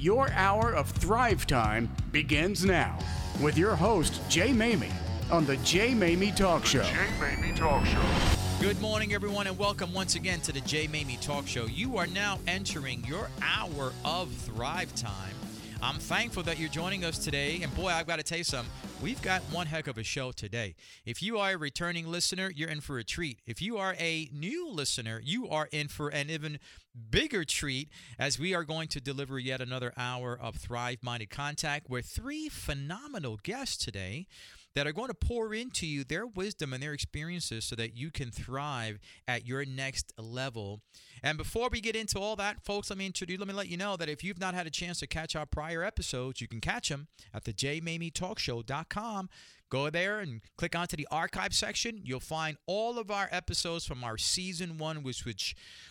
Your hour of Thrive Time begins now with your host, Jay Maymi, on The Jay Maymi Talk Show. Jay Maymi Talk Show. Good morning, everyone, and welcome once again to the Jay Maymi Talk Show. You are now entering your hour of Thrive Time. I'm thankful that you're joining us today, and boy, I've got to tell you something. We've got one heck of a show today. If you are a returning listener, you're in for a treat. If you are a new listener, you are in for an even bigger treat, as we are going to deliver yet another hour of Thrive-Minded Contact with three phenomenal guests today that are going to pour into you their wisdom and their experiences so that you can thrive at your next level. And before we get into all that, folks, let me let you know that if you've not had a chance to catch our prior episodes, you can catch them at the jmaymitalkshow.com. Go there and click onto the archive section. You'll find all of our episodes from our season one, which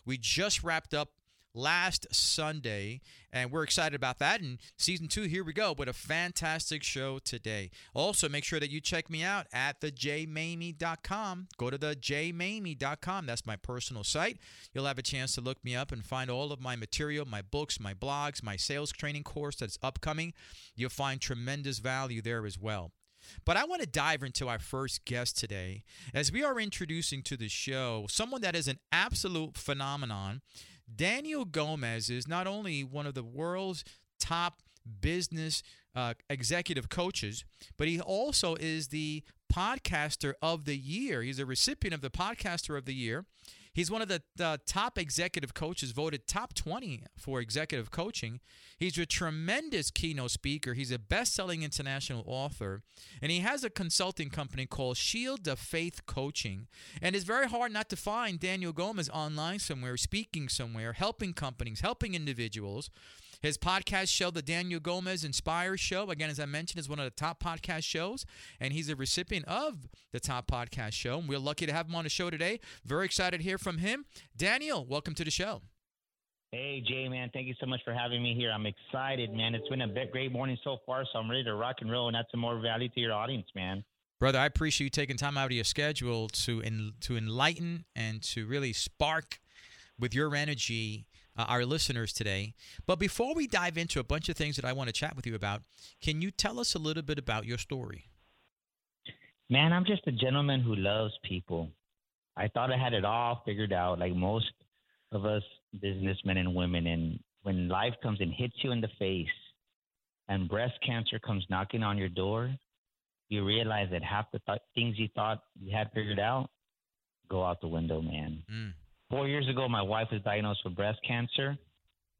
we just wrapped up last Sunday, and we're excited about that. And season two, here we go with a fantastic show today. Also, make sure that you check me out at thejmaymi.com. Go to thejmaymi.com. That's my personal site. You'll have a chance to look me up and find all of my material, my books, my blogs, my sales training course that's upcoming. You'll find tremendous value there as well. But I want to dive into our first guest today, as we are introducing to the show someone that is an absolute phenomenon. Daniel Gomez is not only one of the world's top business executive coaches, but he also is the Podcaster of the Year. He's a recipient of the Podcaster of the Year. He's one of the top executive coaches, voted top 20 for executive coaching. He's a tremendous keynote speaker. He's a best-selling international author, and he has a consulting company called Shield of Faith Coaching. And it's very hard not to find Daniel Gomez online somewhere, speaking somewhere, helping companies, helping individuals. His podcast show, The Daniel Gomez Inspire Show, again, as I mentioned, is one of the top podcast shows, and he's a recipient of the top podcast show. And we're lucky to have him on the show today. Very excited to hear from him. Daniel, welcome to the show. Hey, Jay, man. Thank you so much for having me here. I'm excited, man. It's been a great morning so far, so I'm ready to rock and roll and add some more value to your audience, man. Brother, I appreciate you taking time out of your schedule to enlighten and to really spark with your energy our listeners today. But before we dive into a bunch of things that I want to chat with you about, can you tell us a little bit about your story? Man, I'm just a gentleman who loves people. I thought I had it all figured out, like most of us businessmen and women. And when life comes and hits you in the face and breast cancer comes knocking on your door, you realize that half the things you thought you had figured out go out the window, man. 4 years ago, my wife was diagnosed with breast cancer.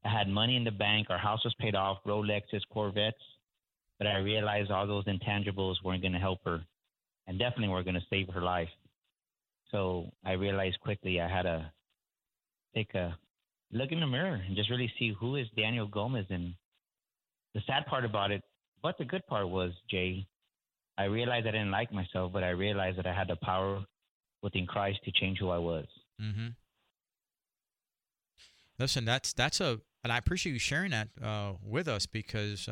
I had money in the bank. Our house was paid off, Rolexes, Corvettes. But I realized all those intangibles weren't going to help her and definitely weren't going to save her life. So I realized quickly I had to take a look in the mirror and just really see who is Daniel Gomez. And the sad part about it, but the good part was, Jay, I realized I didn't like myself, but I realized that I had the power within Christ to change who I was. Mm-hmm. Listen, and I appreciate you sharing that with us because,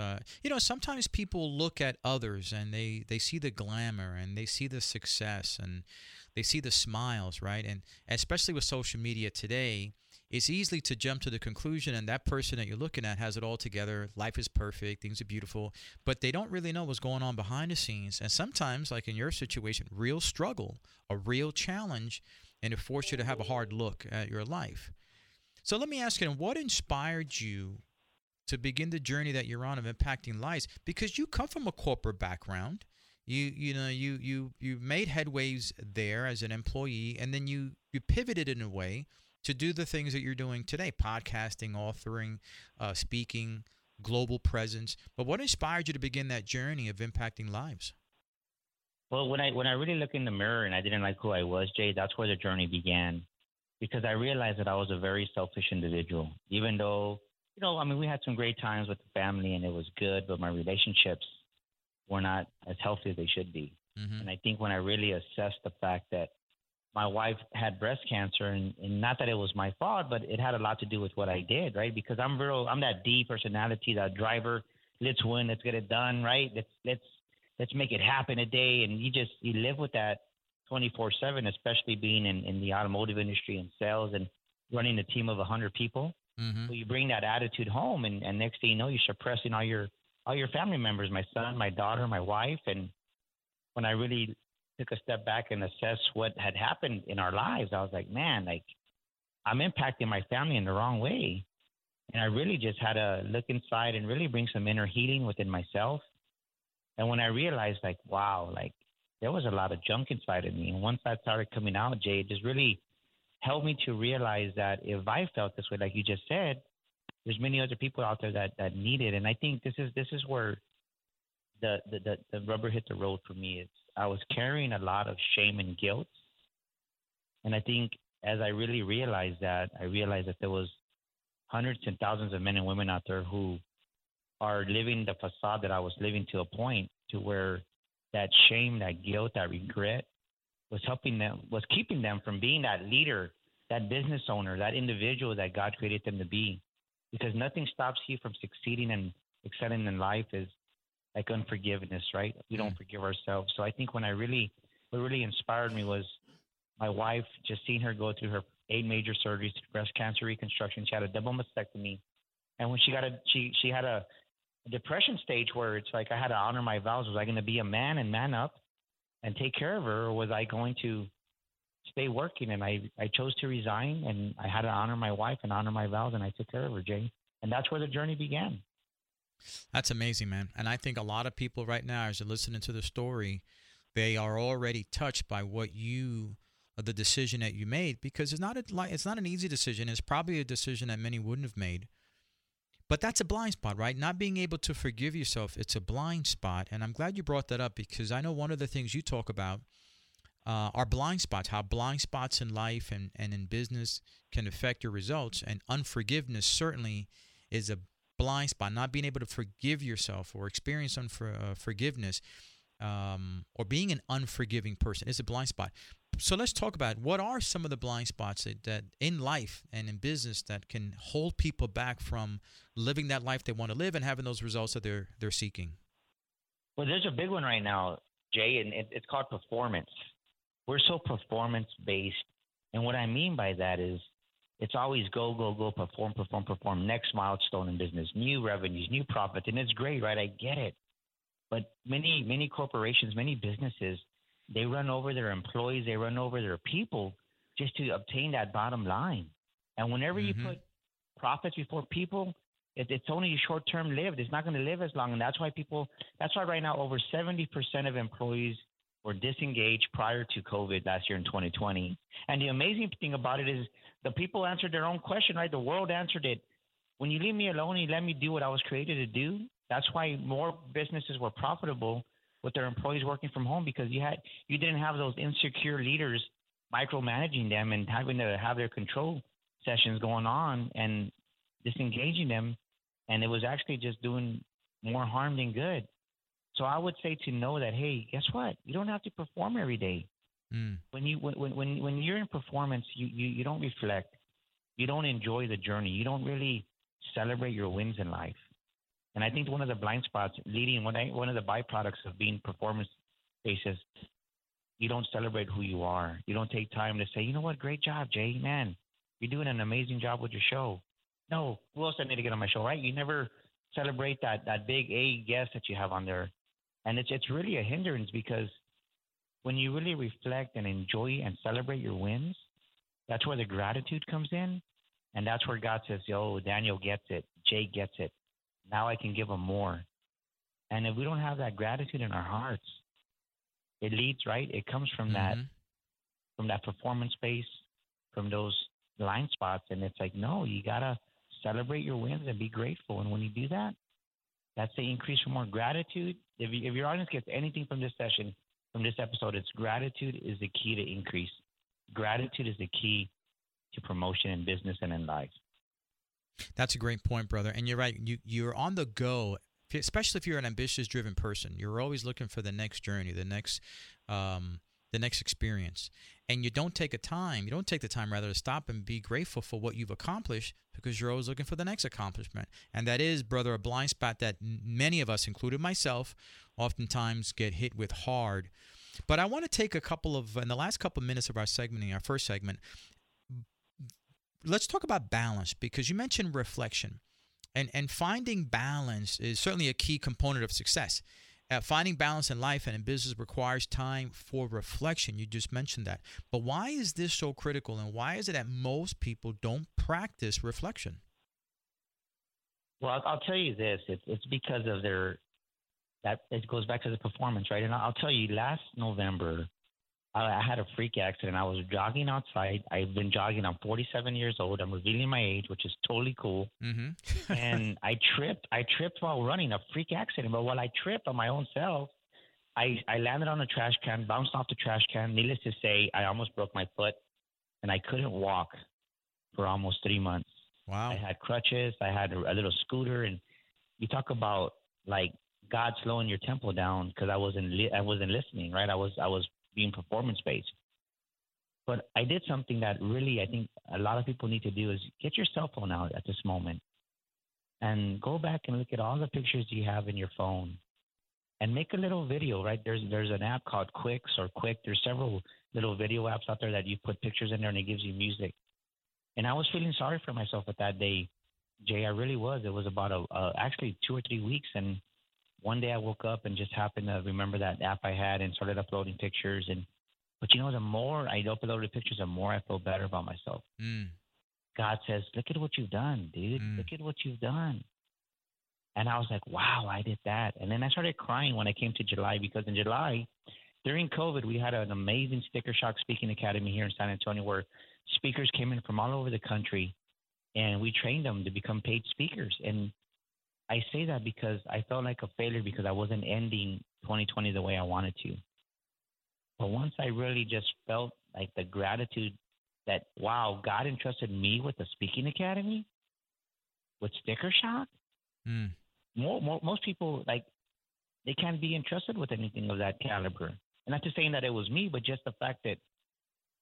sometimes people look at others and they see the glamour and they see the success and they see the smiles, right? And especially with social media today, it's easy to jump to the conclusion and that person that you're looking at has it all together. Life is perfect. Things are beautiful. But they don't really know what's going on behind the scenes. And sometimes, like in your situation, real struggle, a real challenge, and it forces you to have a hard look at your life. So let me ask you, what inspired you to begin the journey that you're on of impacting lives? Because you come from a corporate background, you made headways there as an employee, and then you pivoted in a way to do the things that you're doing today: podcasting, authoring, speaking, global presence. But what inspired you to begin that journey of impacting lives? Well, when I really look in the mirror and I didn't like who I was, Jay, that's where the journey began. Because I realized that I was a very selfish individual, even though, we had some great times with the family and it was good, but my relationships were not as healthy as they should be. Mm-hmm. And I think when I really assessed the fact that my wife had breast cancer and not that it was my fault, but it had a lot to do with what I did, right? Because I'm that D personality, that driver, let's win, let's get it done, right? Let's make it happen today. And you live with that 24/7, especially being in the automotive industry and sales and running a team of 100 people. Mm-hmm. So you bring that attitude home, and next thing you know, you're suppressing all your family members, my son, my daughter, my wife. And when I really took a step back and assessed what had happened in our lives, I was like, man, like, I'm impacting my family in the wrong way. And I really just had to look inside and really bring some inner healing within myself. And when I realized, like, wow, like, there was a lot of junk inside of me. And once that started coming out, Jay, it just really helped me to realize that if I felt this way, like you just said, there's many other people out there that need it. And I think this is where the rubber hit the road for me. I was carrying a lot of shame and guilt. And I think as I really realized that, I realized that there was hundreds and thousands of men and women out there who are living the facade that I was living, to a point to where that shame, that guilt, that regret was keeping them from being that leader, that business owner, that individual that God created them to be. Because nothing stops you from succeeding and excelling in life is like unforgiveness, right? We don't forgive ourselves. So I think what really inspired me was my wife, just seeing her go through her 8 major surgeries, breast cancer reconstruction. She had a double mastectomy. And when she got she had a depression stage where it's like, I had to honor my vows. Was I going to be a man and man up and take care of her? Or was I going to stay working? And I chose to resign, and I had to honor my wife and honor my vows, and I took care of her, Jay. And that's where the journey began. That's amazing, man. And I think a lot of people right now, as you're listening to the story, they are already touched by the decision that you made, because it's not an easy decision. It's probably a decision that many wouldn't have made. But that's a blind spot, right? Not being able to forgive yourself, it's a blind spot. And I'm glad you brought that up, because I know one of the things you talk about are blind spots, how blind spots in life and in business can affect your results. And unforgiveness certainly is a blind spot, not being able to forgive yourself or experience forgiveness or being an unforgiving person is a blind spot. So let's talk about what are some of the blind spots that in life and in business that can hold people back from living that life they want to live and having those results that they're seeking. Well, there's a big one right now, Jay, and it's called performance. We're so performance-based. And what I mean by that is it's always go, go, go, perform, perform, perform, next milestone in business, new revenues, new profits. And it's great, right? I get it. But many, many corporations, many businesses, they run over their employees, they run over their people just to obtain that bottom line. And whenever you put profits before people, it's only short-term lived. It's not going to live as long. And that's why right now over 70% of employees were disengaged prior to COVID last year in 2020. And the amazing thing about it is the people answered their own question, right? The world answered it. When you leave me alone and you let me do what I was created to do, that's why more businesses were profitable with their employees working from home, because you didn't have those insecure leaders micromanaging them and having to have their control sessions going on and disengaging them. And it was actually just doing more harm than good. So I would say to know that, hey, guess what? You don't have to perform every day. Mm. When you're in performance, you don't reflect. You don't enjoy the journey. You don't really celebrate your wins in life. And I think one of the blind spots leading, one of the byproducts of being performance-based is you don't celebrate who you are. You don't take time to say, you know what, great job, Jay, man. You're doing an amazing job with your show. No, who else I need to get on my show, right? You never celebrate that big A guest that you have on there. And it's really a hindrance, because when you really reflect and enjoy and celebrate your wins, that's where the gratitude comes in. And that's where God says, yo, Daniel gets it. Jay gets it. Now I can give them more. And if we don't have that gratitude in our hearts, it leads, right? It comes from that performance space, from those blind spots. And it's like, no, you got to celebrate your wins and be grateful. And when you do that, that's the increase for more gratitude. If your audience gets anything from this session, from this episode, it's gratitude is the key to increase. Gratitude is the key to promotion in business and in life. That's a great point, brother. And you're right. You're on the go, especially if you're an ambitious, driven person. You're always looking for the next journey, the next experience. And you don't take the time to stop and be grateful for what you've accomplished, because you're always looking for the next accomplishment. And that is, brother, a blind spot that many of us, including myself, oftentimes get hit with hard. But I want to take in the last couple of minutes of our segment, in our first segment, let's talk about balance, because you mentioned reflection. And finding balance is certainly a key component of success. Finding balance in life and in business requires time for reflection. You just mentioned that. But why is this so critical, and why is it that most people don't practice reflection? Well, I'll tell you this. It's because of it goes back to the performance, right? And I'll tell you, last November, I had a freak accident. I was jogging outside. I've been jogging. I'm 47 years old. I'm revealing my age, which is totally cool. Mm-hmm. And I tripped while running, a freak accident. But while I tripped on my own self, I landed on a trash can, bounced off the trash can. Needless to say, I almost broke my foot, and I couldn't walk for almost 3 months. Wow. I had crutches. I had a little scooter. And you talk about, like, God slowing your tempo down, because I wasn't listening, right? I was being performance-based. But I did something that really I think a lot of people need to do, is get your cell phone out at this moment and go back and look at all the pictures you have in your phone and make a little video, right? There's an app called Quick. There's several little video apps out there that you put pictures in there and it gives you music. And I was feeling sorry for myself at that day, Jay. I really was. It was about actually 2 or 3 weeks, and one day I woke up and just happened to remember that app I had and started uploading pictures. But you know, the more I uploaded pictures, the more I felt better about myself. Mm. God says, look at what you've done, dude. Mm. Look at what you've done. And I was like, wow, I did that. And then I started crying when I came to July, because in July, during COVID, we had an amazing Sticker Shock Speaking Academy here in San Antonio, where speakers came in from all over the country, and we trained them to become paid speakers. And I say that because I felt like a failure, because I wasn't ending 2020 the way I wanted to. But once I really just felt like the gratitude that, wow, God entrusted me with a speaking academy, with Sticker Shock. Mm. Most people, like, they can't be entrusted with anything of that caliber. And not just saying that it was me, but just the fact that,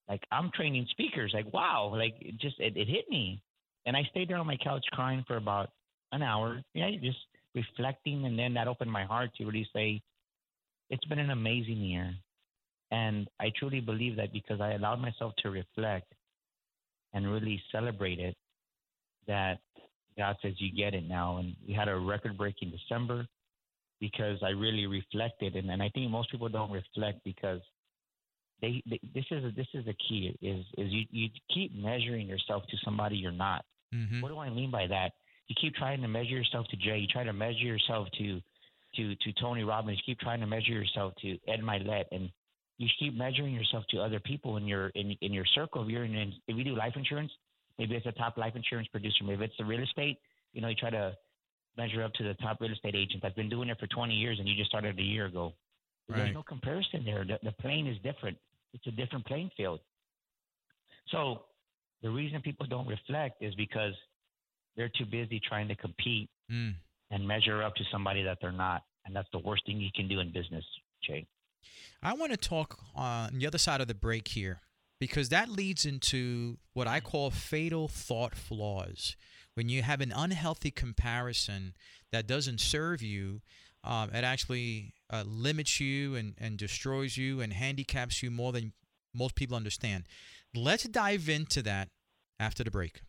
like, I'm training speakers. Like, wow, like, it hit me. And I stayed there on my couch crying for about an hour, just reflecting, and then that opened my heart to really say, it's been an amazing year. And I truly believe that because I allowed myself to reflect and really celebrate it, that God says, you get it now. And we had a record-breaking December because I really reflected. And I think most people don't reflect because they this is the key, is you keep measuring yourself to somebody you're not. Mm-hmm. What do I mean by that? You keep trying to measure yourself to Jay. You try to measure yourself to Tony Robbins. You keep trying to measure yourself to Ed Milet, and you keep measuring yourself to other people in your in your circle. If you do life insurance, maybe it's a top life insurance producer. Maybe it's the real estate. You know, you try to measure up to the top real estate agent that's been doing it for 20 years, and you just started a year ago. Right. There's no comparison there. The plane is different. It's a different playing field. So the reason people don't reflect is because they're too busy trying to compete and measure up to somebody that they're not. And that's the worst thing you can do in business, Jay. I want to talk on the other side of the break here, because that leads into what I call fatal thought flaws. When you have an unhealthy comparison that doesn't serve you, it actually limits you and destroys you and handicaps you more than most people understand. Let's dive into that after the break.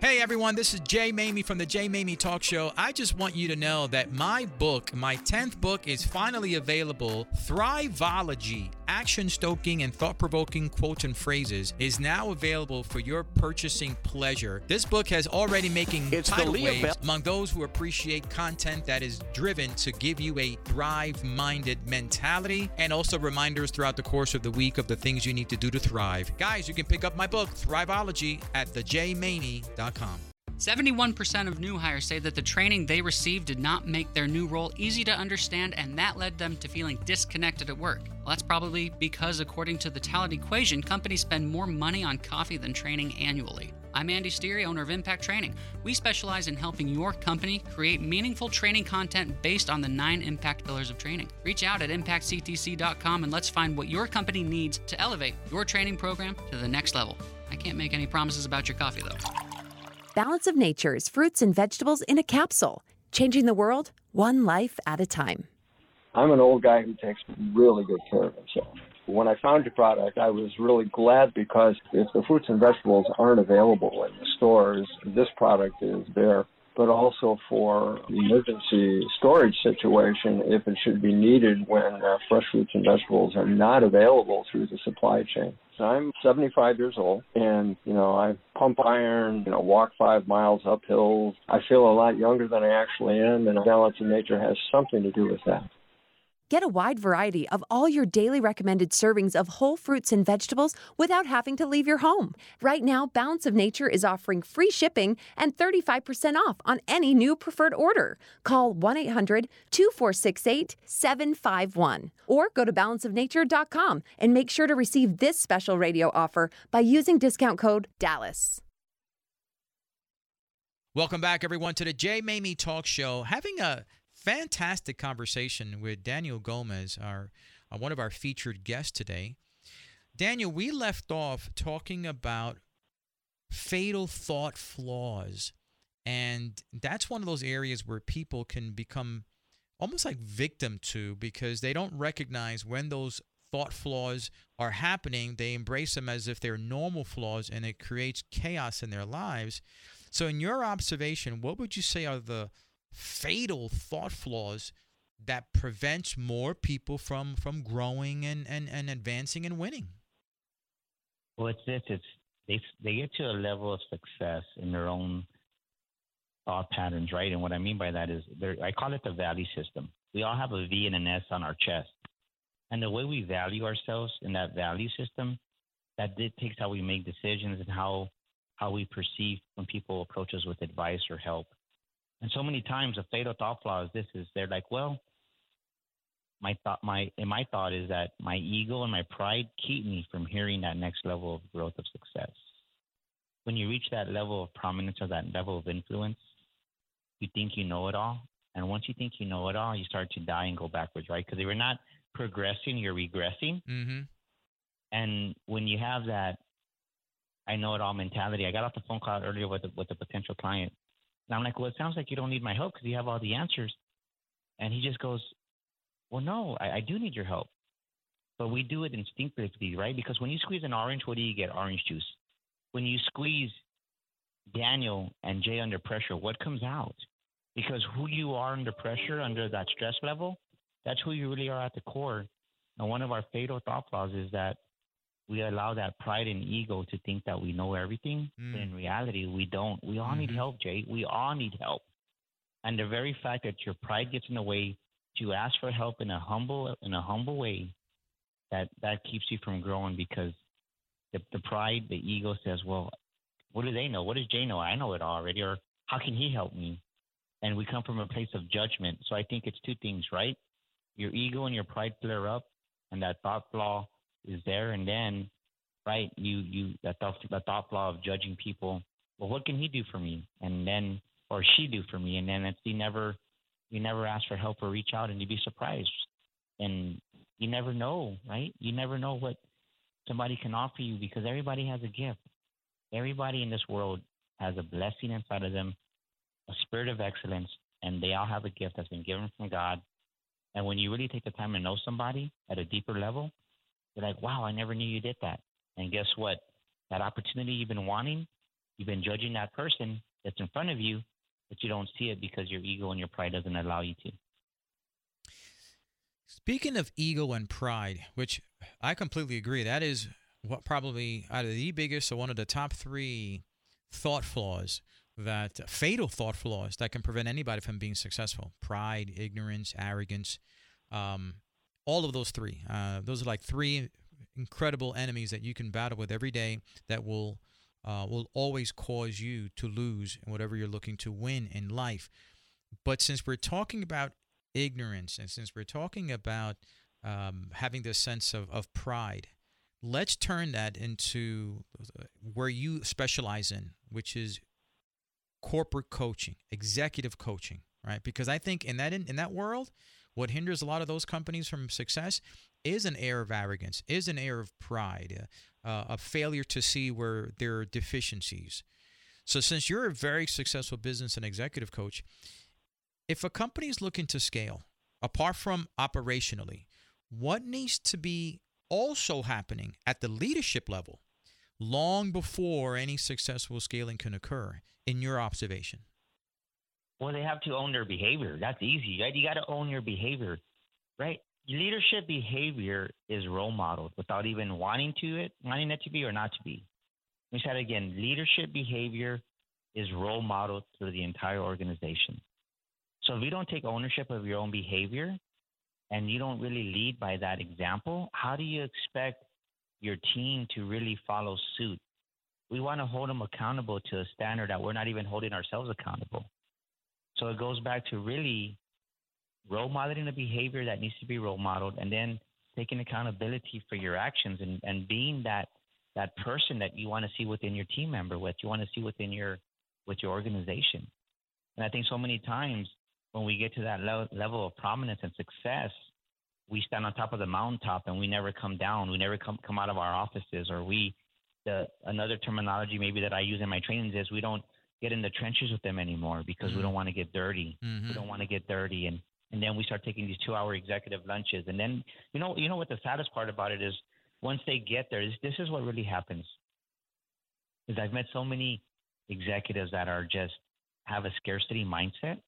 Hey everyone, this is Jay Maymi from the Jay Maymi Talk Show. I just want you to know that my book, my 10th book, is finally available. Thriveology, action-stoking and thought-provoking quotes and phrases, is now available for your purchasing pleasure. This book has already making tidal waves among those who appreciate content that is driven to give you a thrive-minded mentality, and also reminders throughout the course of the week of the things you need to do to thrive. Guys, you can pick up my book, Thriveology, at thejmaymi.com. 71% of new hires say that the training they received did not make their new role easy to understand, and that led them to feeling disconnected at work. Well, that's probably because, according to the talent equation, companies spend more money on coffee than training annually. I'm Andy Sterie, owner of Impact Training. We specialize in helping your company create meaningful training content based on the 9 impact pillars of training. Reach out at impactctc.com and let's find what your company needs to elevate your training program to the next level. I can't make any promises about your coffee, though. Balance of Nature's fruits and vegetables in a capsule, changing the world one life at a time. I'm an old guy who takes really good care of himself. when I found your product, I was really glad, because if the fruits and vegetables aren't available in the stores, this product is there. But also for the emergency storage situation, if it should be needed when fresh fruits and vegetables are not available through the supply chain. So I'm 75 years old, and, you know, I pump iron, you know, walk 5 miles up hills. I feel a lot younger than I actually am, and balance in nature has something to do with that. Get a wide variety of all your daily recommended servings of whole fruits and vegetables without having to leave your home. Right now, Balance of Nature is offering free shipping and 35% off on any new preferred order. Call 1-800-2468-751 or go to balanceofnature.com and make sure to receive this special radio offer by using discount code DALLAS. Welcome back, everyone, to the Jay Maymi Talk Show. Having a fantastic conversation with Daniel Gomez, one of our featured guests today. Daniel, we left off talking about fatal thought flaws, and that's one of those areas where people can become almost like victim to, because they don't recognize when those thought flaws are happening. They embrace them as if they're normal flaws, and it creates chaos in their lives. So in your observation, what would you say are the fatal thought flaws that prevents more people from growing and advancing and winning? Well, it's this. It's they get to a level of success in their own thought patterns, right? And what I mean by that is, I call it the value system. We all have a V and an S on our chest. And the way we value ourselves in that value system, that dictates how we make decisions and how we perceive when people approach us with advice or help. And so many times a fatal thought flaw is this, is they're like, well, my thought is that my ego and my pride keep me from hearing that next level of growth of success. When you reach that level of prominence or that level of influence, you think you know it all. And once you think you know it all, you start to die and go backwards, right? Because you're not progressing, you're regressing. Mm-hmm. And when you have that I know it all mentality, I got off the phone call earlier with a potential client. And I'm like, well, it sounds like you don't need my help because you have all the answers. And he just goes, well, no, I do need your help. But we do it instinctively, right? Because when you squeeze an orange, what do you get? Orange juice. When you squeeze Daniel and Jay under pressure, what comes out? Because who you are under pressure, under that stress level, that's who you really are at the core. And one of our fatal thought flaws is that we allow that pride and ego to think that we know everything. But in reality, we don't. We all need help, Jay. We all need help. And the very fact that your pride gets in the way to ask for help in a humble way, that keeps you from growing, because the pride, the ego says, well, what do they know? What does Jay know? I know it already. Or how can he help me? And we come from a place of judgment. So I think it's two things, right? Your ego and your pride flare up, and that thought flaw is there, and then, right, you that thought flaw of judging people. Well, what can he do for me? And then, or she do for me? And then it's you never ask for help or reach out, and you'd be surprised. And you never know, right? You never know what somebody can offer you, because everybody has a gift. Everybody in this world has a blessing inside of them, a spirit of excellence, and they all have a gift that's been given from God. And when you really take the time to know somebody at a deeper level, you're like, wow, I never knew you did that. And guess what? That opportunity you've been wanting, you've been judging that person that's in front of you, but you don't see it because your ego and your pride doesn't allow you to. Speaking of ego and pride, which I completely agree, that is what probably out of the biggest or one of the top three thought flaws, that fatal thought flaws that can prevent anybody from being successful. Pride, ignorance, arrogance, all of those three. Those are like three incredible enemies that you can battle with every day that will always cause you to lose in whatever you're looking to win in life. But since we're talking about ignorance, and since we're talking about having this sense of pride, let's turn that into where you specialize in, which is corporate coaching, executive coaching, right? Because I think in that world, what hinders a lot of those companies from success is an air of arrogance, is an air of pride, a failure to see where there are deficiencies. So since you're a very successful business and executive coach, if a company is looking to scale, apart from operationally, what needs to be also happening at the leadership level long before any successful scaling can occur, in your observation? Well, they have to own their behavior. That's easy, right? You got to own your behavior, right? Leadership behavior is role modeled without even wanting it to be or not to be. Let me say that again. Leadership behavior is role modeled through the entire organization. So if you don't take ownership of your own behavior and you don't really lead by that example, how do you expect your team to really follow suit? We want to hold them accountable to a standard that we're not even holding ourselves accountable. So it goes back to really role modeling the behavior that needs to be role modeled, and then taking accountability for your actions and being that person that you want to see within your team member, what you want to see within your organization. And I think so many times when we get to that level of prominence and success, we stand on top of the mountaintop and we never come down. We never come out of our offices, or another terminology maybe that I use in my trainings is we don't get in the trenches with them anymore because we don't want to get dirty. Mm-hmm. We don't want to get dirty. And then we start taking these 2-hour executive lunches. And then, you know what the saddest part about it is, once they get there, this is what really happens. Is I've met so many executives that are just have a scarcity mindset,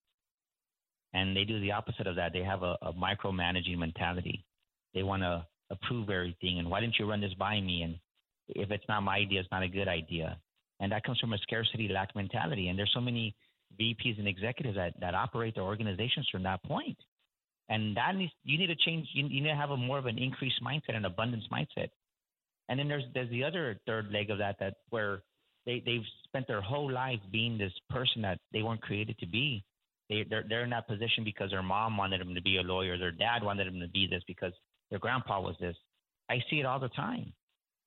and they do the opposite of that. They have a micromanaging mentality. They want to approve everything. And why didn't you run this by me? And if it's not my idea, it's not a good idea. And that comes from a scarcity lack mentality. And there's so many VPs and executives that operate their organizations from that point. And that you need to change. You need to have a more of an increased mindset, an abundance mindset. And then there's the other third leg of that where they've spent their whole life being this person that they weren't created to be. They're in that position because their mom wanted them to be a lawyer, their dad wanted them to be this because their grandpa was this. I see it all the time.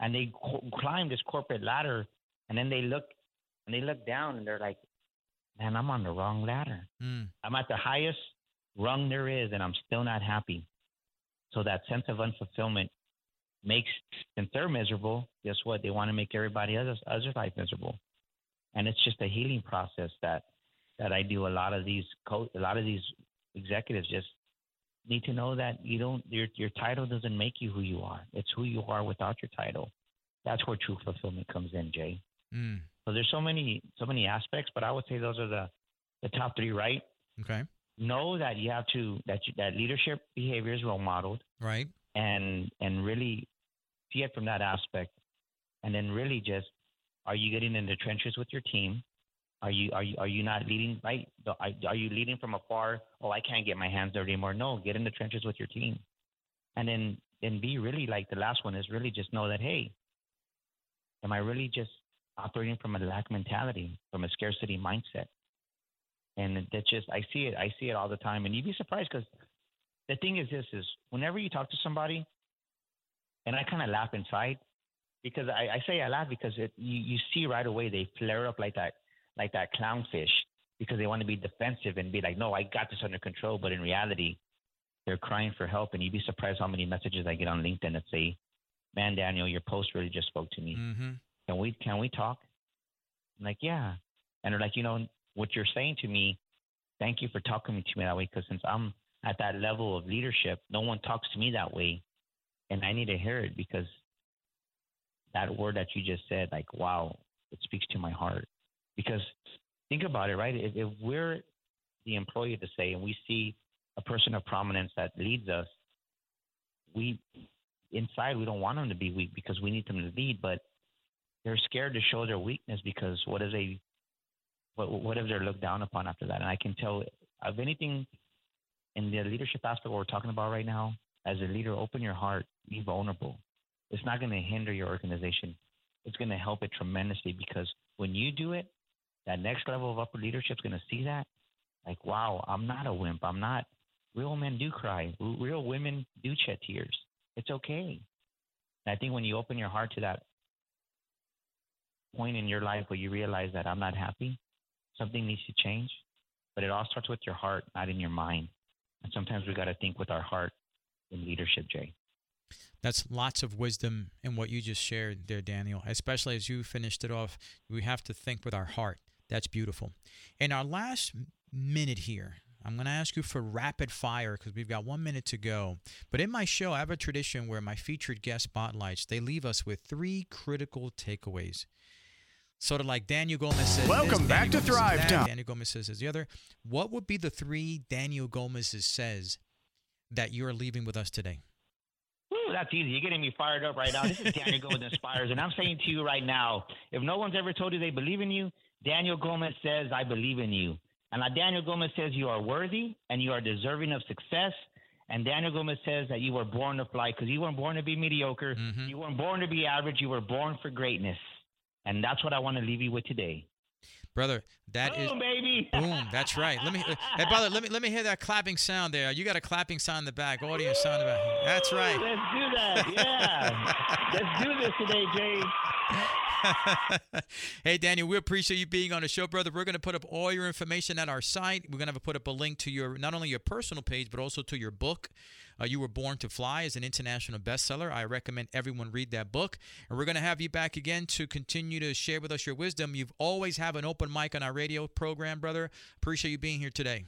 And they climb this corporate ladder, and then they look down and they're like, man, I'm on the wrong ladder. Mm. I'm at the highest rung there is, and I'm still not happy. So that sense of unfulfillment makes, since they're miserable, guess what? They want to make everybody else's life miserable. And it's just a healing process that I do. A lot of these executives just need to know that your title doesn't make you who you are. It's who you are without your title. That's where true fulfillment comes in, Jay. Mm. So there's so many aspects, but I would say those are the top three, right? Okay. Know that you have to that leadership behavior is role modeled, right? And really see it from that aspect, and then really just, are you getting in the trenches with your team? Are you not leading? Right? Are you leading from afar? Oh, I can't get my hands dirty anymore. No, get in the trenches with your team, and then be really, like the last one is really just know that, hey, am I really just operating from a lack mentality, from a scarcity mindset? And that's just, I see it all the time. And you'd be surprised, because the thing is this, is whenever you talk to somebody, and I kind of laugh inside, because I laugh because you see right away, they flare up like that clownfish, because they want to be defensive and be like, no, I got this under control. But in reality, they're crying for help. And you'd be surprised how many messages I get on LinkedIn that say, man, Daniel, your post really just spoke to me. Mm-hmm. Can we talk? I'm like, yeah. And they're like, what you're saying to me, thank you for talking to me that way, because since I'm at that level of leadership, no one talks to me that way, and I need to hear it, because that word that you just said, like, wow, it speaks to my heart. Because think about it, right? If we're the employer to say, and we see a person of prominence that leads us, we don't want them to be weak, because we need them to lead, but they're scared to show their weakness, because what if they're looked down upon after that? And I can tell, of anything in the leadership aspect what we're talking about right now, as a leader, open your heart, be vulnerable. It's not going to hinder your organization. It's going to help it tremendously, because when you do it, that next level of upper leadership is going to see that, like, wow, I'm not a wimp. I'm not. Real men do cry. Real women do shed tears. It's okay. And I think when you open your heart to that point in your life where you realize that I'm not happy, something needs to change, but it all starts with your heart, not in your mind. And sometimes we got to think with our heart in leadership, Jay. That's lots of wisdom in what you just shared there, Daniel, especially as you finished it off. We have to think with our heart. That's beautiful. In our last minute here, I'm going to ask you for rapid fire because we've got 1 minute to go. But in my show, I have a tradition where my featured guest spotlights, they leave us with three critical takeaways. Sort of like Daniel Gomez says. Welcome back to Thrive Town. Daniel Gomez says the other. What would be the three Daniel Gomez's says that you're leaving with us today? Ooh, that's easy. You're getting me fired up right now. This is Daniel Gomez Inspires, and I'm saying to you right now, if no one's ever told you they believe in you, Daniel Gomez says, I believe in you. And Daniel Gomez says you are worthy and you are deserving of success. And Daniel Gomez says that you were born to fly because you weren't born to be mediocre. Mm-hmm. You weren't born to be average. You were born for greatness. And that's what I want to leave you with today. Brother, that boom, is baby. Boom. That's right. Let me, hey, brother, let me hear that clapping sound there. You got a clapping sound in the back, audience sound in the back. That's right. Let's do that. Yeah. Let's do this today, Jay. Hey, Daniel, we appreciate you being on the show, brother. We're going to put up all your information at our site. We're going to put up a link to your, not only your personal page, but also to your book. You Were Born to Fly is an international bestseller. I recommend everyone read that book. And we're going to have you back again to continue to share with us your wisdom. You've always have an open mic on our radio program, brother. Appreciate you being here today.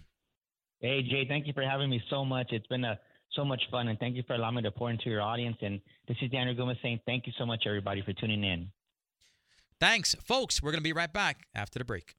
Hey, Jay, thank you for having me so much. It's been so much fun, and thank you for allowing me to pour into your audience. And this is Daniel Gomez saying thank you so much, everybody, for tuning in. Thanks, folks. We're going to be right back after the break.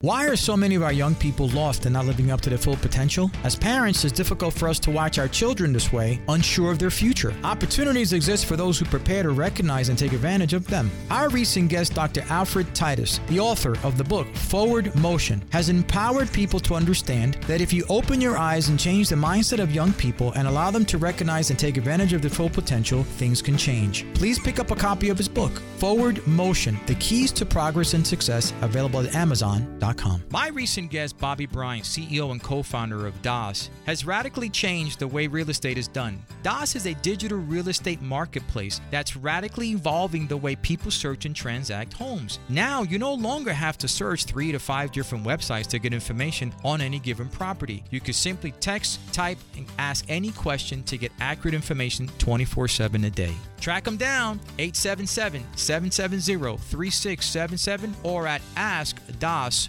Why are so many of our young people lost and not living up to their full potential? As parents, it's difficult for us to watch our children this way, unsure of their future. Opportunities exist for those who prepare to recognize and take advantage of them. Our recent guest, Dr. Alfred Titus, the author of the book Forward Motion, has empowered people to understand that if you open your eyes and change the mindset of young people and allow them to recognize and take advantage of their full potential, things can change. Please pick up a copy of his book, Forward Motion, The Keys to Progress and Success, available at Amazon.com. My recent guest, Bobby Bryant, CEO and co-founder of DAS, has radically changed the way real estate is done. DAS is a digital real estate marketplace that's radically evolving the way people search and transact homes. Now, you no longer have to search 3 to 5 different websites to get information on any given property. You can simply text, type, and ask any question to get accurate information 24/7 a day. Track them down, 877-770-3677 or at AskDAS.com.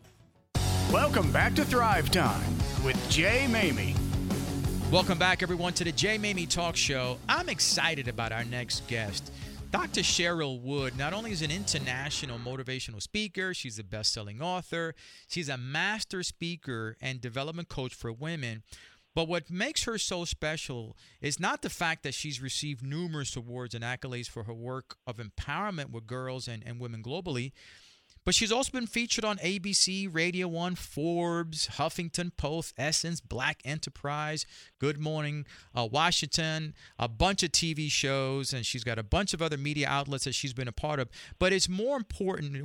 Welcome back to Thrive Time with Jay Maymi. Welcome back, everyone, to the Jay Maymi Talk Show. I'm excited about our next guest. Dr. Cheryl Wood not only is an international motivational speaker, she's a best-selling author, she's a master speaker and development coach for women. But what makes her so special is not the fact that she's received numerous awards and accolades for her work of empowerment with girls and women globally, but she's also been featured on ABC, Radio 1, Forbes, Huffington Post, Essence, Black Enterprise, Good Morning Washington, a bunch of TV shows, and she's got a bunch of other media outlets that she's been a part of. But it's more important,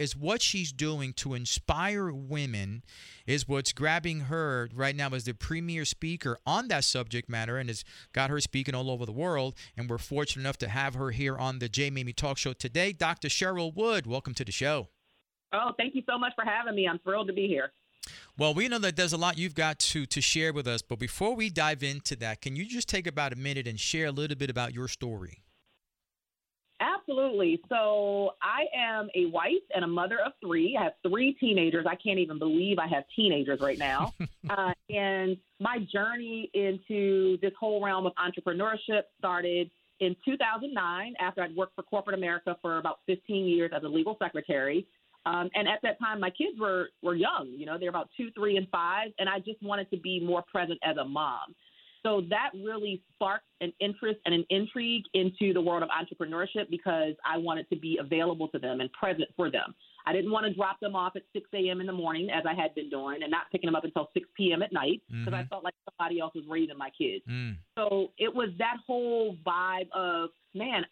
is what she's doing to inspire women is what's grabbing her right now as the premier speaker on that subject matter, and has got her speaking all over the world. And we're fortunate enough to have her here on the Jay Maymi Talk Show today. Dr. Cheryl Wood, welcome to the show. Oh, thank you so much for having me. I'm thrilled to be here. Well, we know that there's a lot you've got to share with us, but before we dive into that, can you just take about a minute and share a little bit about your story? Absolutely. So I am a wife and a mother of 3. I have 3 teenagers. I can't even believe I have teenagers right now. And my journey into this whole realm of entrepreneurship started in 2009, after I'd worked for corporate America for about 15 years as a legal secretary. And at that time, my kids were young. You know, they're about 2, 3, and 5, and I just wanted to be more present as a mom. So that really sparked an interest and an intrigue into the world of entrepreneurship because I wanted to be available to them and present for them. I didn't want to drop them off at 6 a.m. in the morning, as I had been doing, and not picking them up until 6 p.m. at night because I felt like somebody else was raising my kids. So it was that whole vibe of, man,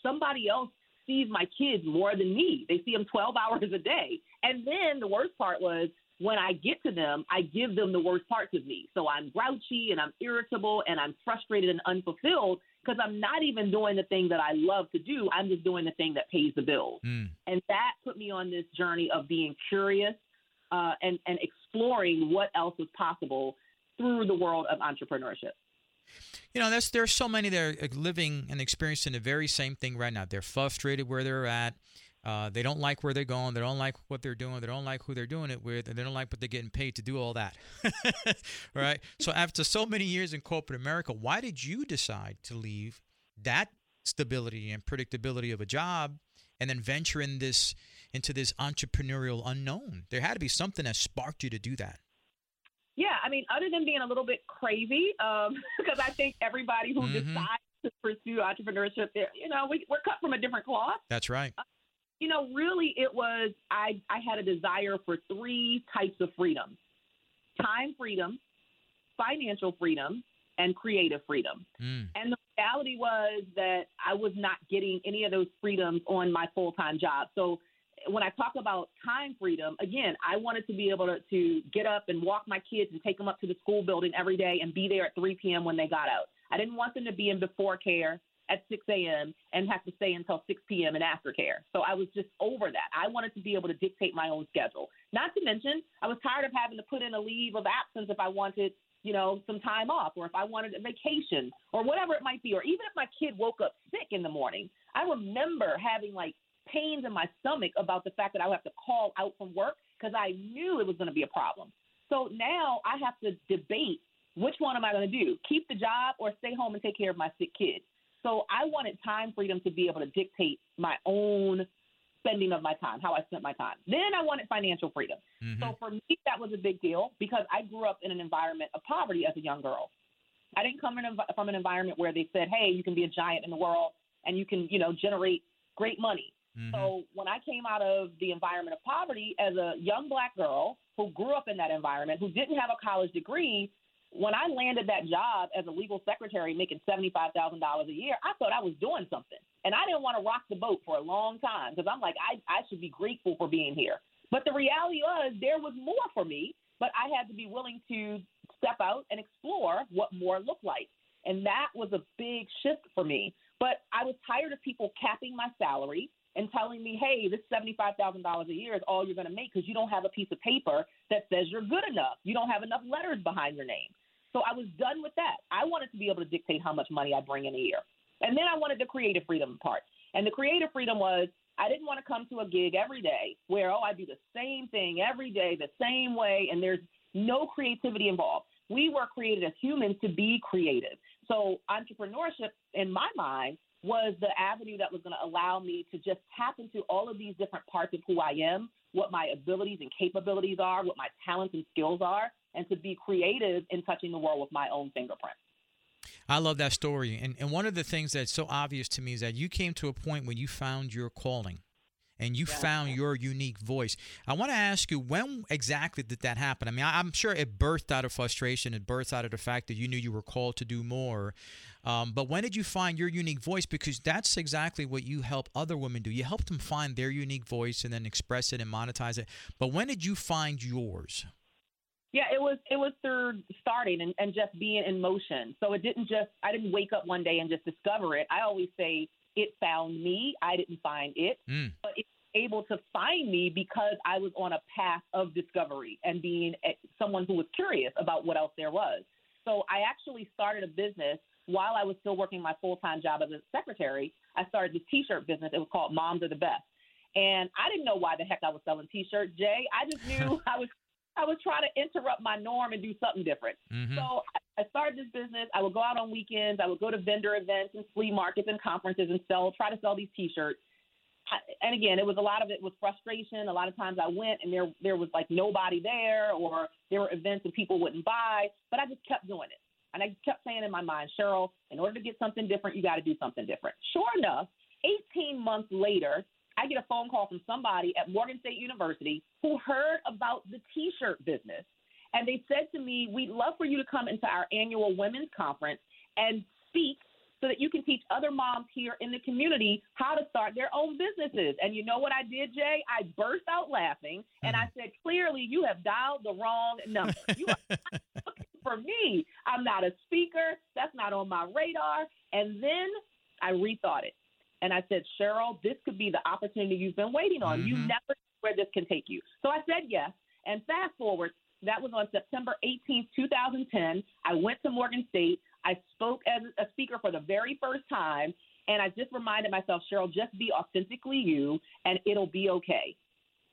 somebody else sees my kids more than me. They see them 12 hours a day. And then the worst part was when I get to them, I give them the worst parts of me. So I'm grouchy and I'm irritable and I'm frustrated and unfulfilled because I'm not even doing the thing that I love to do. I'm just doing the thing that pays the bills. And that put me on this journey of being curious and exploring what else is possible through the world of entrepreneurship. You know, there's so many that are living and experiencing the very same thing right now. They're frustrated where they're at. They don't like where they're going. They don't like what they're doing. They don't like who they're doing it with. And they don't like what they're getting paid to do all that. Right? So after so many years in corporate America, why did you decide to leave that stability and predictability of a job and then venture into this entrepreneurial unknown? There had to be something that sparked you to do that. Yeah, I mean, other than being a little bit crazy, because I think everybody who decides to pursue entrepreneurship, you know, we're cut from a different cloth. That's right. You know, really it was I had a desire for three types of freedom: time freedom, financial freedom, and creative freedom. And the reality was that I was not getting any of those freedoms on my full-time job. So when I talk about time freedom, again, I wanted to be able to get up and walk my kids and take them up to the school building every day and be there at 3 p.m. when they got out. I didn't want them to be in before care at 6 a.m. and have to stay until 6 p.m. in aftercare. So I was just over that. I wanted to be able to dictate my own schedule. Not to mention, I was tired of having to put in a leave of absence if I wanted, you know, some time off, or if I wanted a vacation or whatever it might be, or even if my kid woke up sick in the morning. I remember having like pains in my stomach about the fact that I would have to call out from work because I knew it was going to be a problem. So now I have to debate which one am I going to do, keep the job or stay home and take care of my sick kid. So I wanted time freedom to be able to dictate my own spending of my time, how I spent my time. Then I wanted financial freedom. So for me, that was a big deal because I grew up in an environment of poverty as a young girl. I didn't come from an environment where they said, hey, you can be a giant in the world and you can, you know, generate great money. So when I came out of the environment of poverty as a young Black girl who grew up in that environment, who didn't have a college degree, when I landed that job as a legal secretary making $75,000 a year, I thought I was doing something. And I didn't want to rock the boat for a long time because I'm like, I should be grateful for being here. But the reality was there was more for me, but I had to be willing to step out and explore what more looked like. And that was a big shift for me. But I was tired of people capping my salary and telling me, hey, this $75,000 a year is all you're going to make because you don't have a piece of paper that says you're good enough. You don't have enough letters behind your name. So I was done with that. I wanted to be able to dictate how much money I bring in a year. And then I wanted the creative freedom part. And the creative freedom was I didn't want to come to a gig every day where, I do the same thing every day, the same way, and there's no creativity involved. We were created as humans to be creative. So entrepreneurship, in my mind, was the avenue that was going to allow me to just tap into all of these different parts of who I am, what my abilities and capabilities are, what my talents and skills are, and to be creative in touching the world with my own fingerprint. I love that story. And one of the things that's so obvious to me is that you came to a point when you found your calling and you found your unique voice. I want to ask you, when exactly did that happen? I mean, I'm sure it birthed out of frustration. It birthed out of the fact that you knew you were called to do more. But when did you find your unique voice? Because that's exactly what you help other women do. You help them find their unique voice and then express it and monetize it. But when did you find yours? Yeah, it was through starting and just being in motion. So I didn't wake up one day and just discover it. I always say, it found me. I didn't find it, but it was able to find me because I was on a path of discovery and being someone who was curious about what else there was. So I actually started a business while I was still working my full-time job as a secretary. I started this T-shirt business. It was called Moms Are the Best. And I didn't know why the heck I was selling T-shirts, Jay. I just knew I was trying to interrupt my norm and do something different. So I started this business. I would go out on weekends. I would go to vendor events and flea markets and conferences and try to sell these T-shirts. and again, it was a lot of it was frustration. A lot of times I went and there was like nobody there, or there were events and people wouldn't buy, but I just kept doing it. And I kept saying in my mind, Cheryl, in order to get something different, you got to do something different. Sure enough, 18 months later, I get a phone call from somebody at Morgan State University who heard about the T-shirt business. And they said to me, we'd love for you to come into our annual women's conference and speak so that you can teach other moms here in the community how to start their own businesses. And you know what I did, Jay? I burst out laughing, and I said, clearly you have dialed the wrong number. You are not looking for me. I'm not a speaker. That's not on my radar. And then I rethought it. And I said, Cheryl, this could be the opportunity you've been waiting on. You never know where this can take you. So I said yes. And fast forward, that was on September 18th, 2010. I went to Morgan State. I spoke as a speaker for the very first time. And I just reminded myself, Cheryl, just be authentically you and it'll be okay.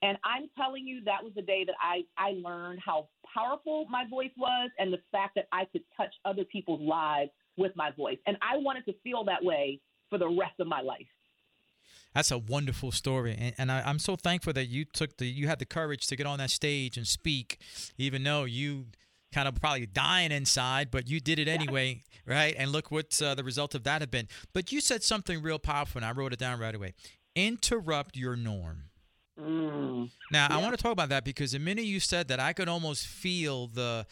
And I'm telling you, that was the day that I learned how powerful my voice was and the fact that I could touch other people's lives with my voice. And I wanted to feel that way for the rest of my life. That's a wonderful story. And I'm so thankful that you had the courage to get on that stage and speak, even though you kind of probably dying inside, but you did it anyway, right? And look what the result of that had been. But you said something real powerful, and I wrote it down right away. Interrupt your norm. Now, I want to talk about that because the minute you said that, I could almost feel the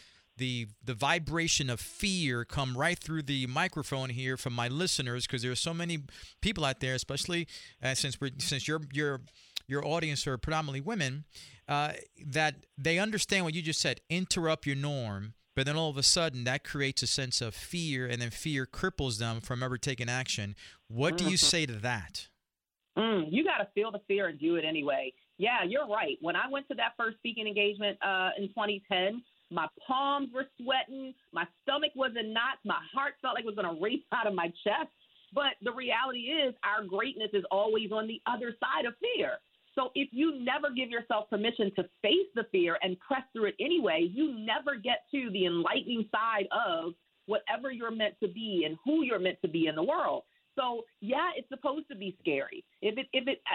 vibration of fear come right through the microphone here from my listeners, because there are so many people out there, especially since your audience are predominantly women, that they understand what you just said, interrupt your norm, but then all of a sudden that creates a sense of fear, and then fear cripples them from ever taking action. What do you say to that? You got to feel the fear and do it anyway. Yeah, you're right. When I went to that first speaking engagement in 2010, my palms were sweating, my stomach was in knots, my heart felt like it was going to race out of my chest. But the reality is our greatness is always on the other side of fear. So if you never give yourself permission to face the fear and press through it anyway, you never get to the enlightening side of whatever you're meant to be and who you're meant to be in the world. So, yeah, it's supposed to be scary. If it,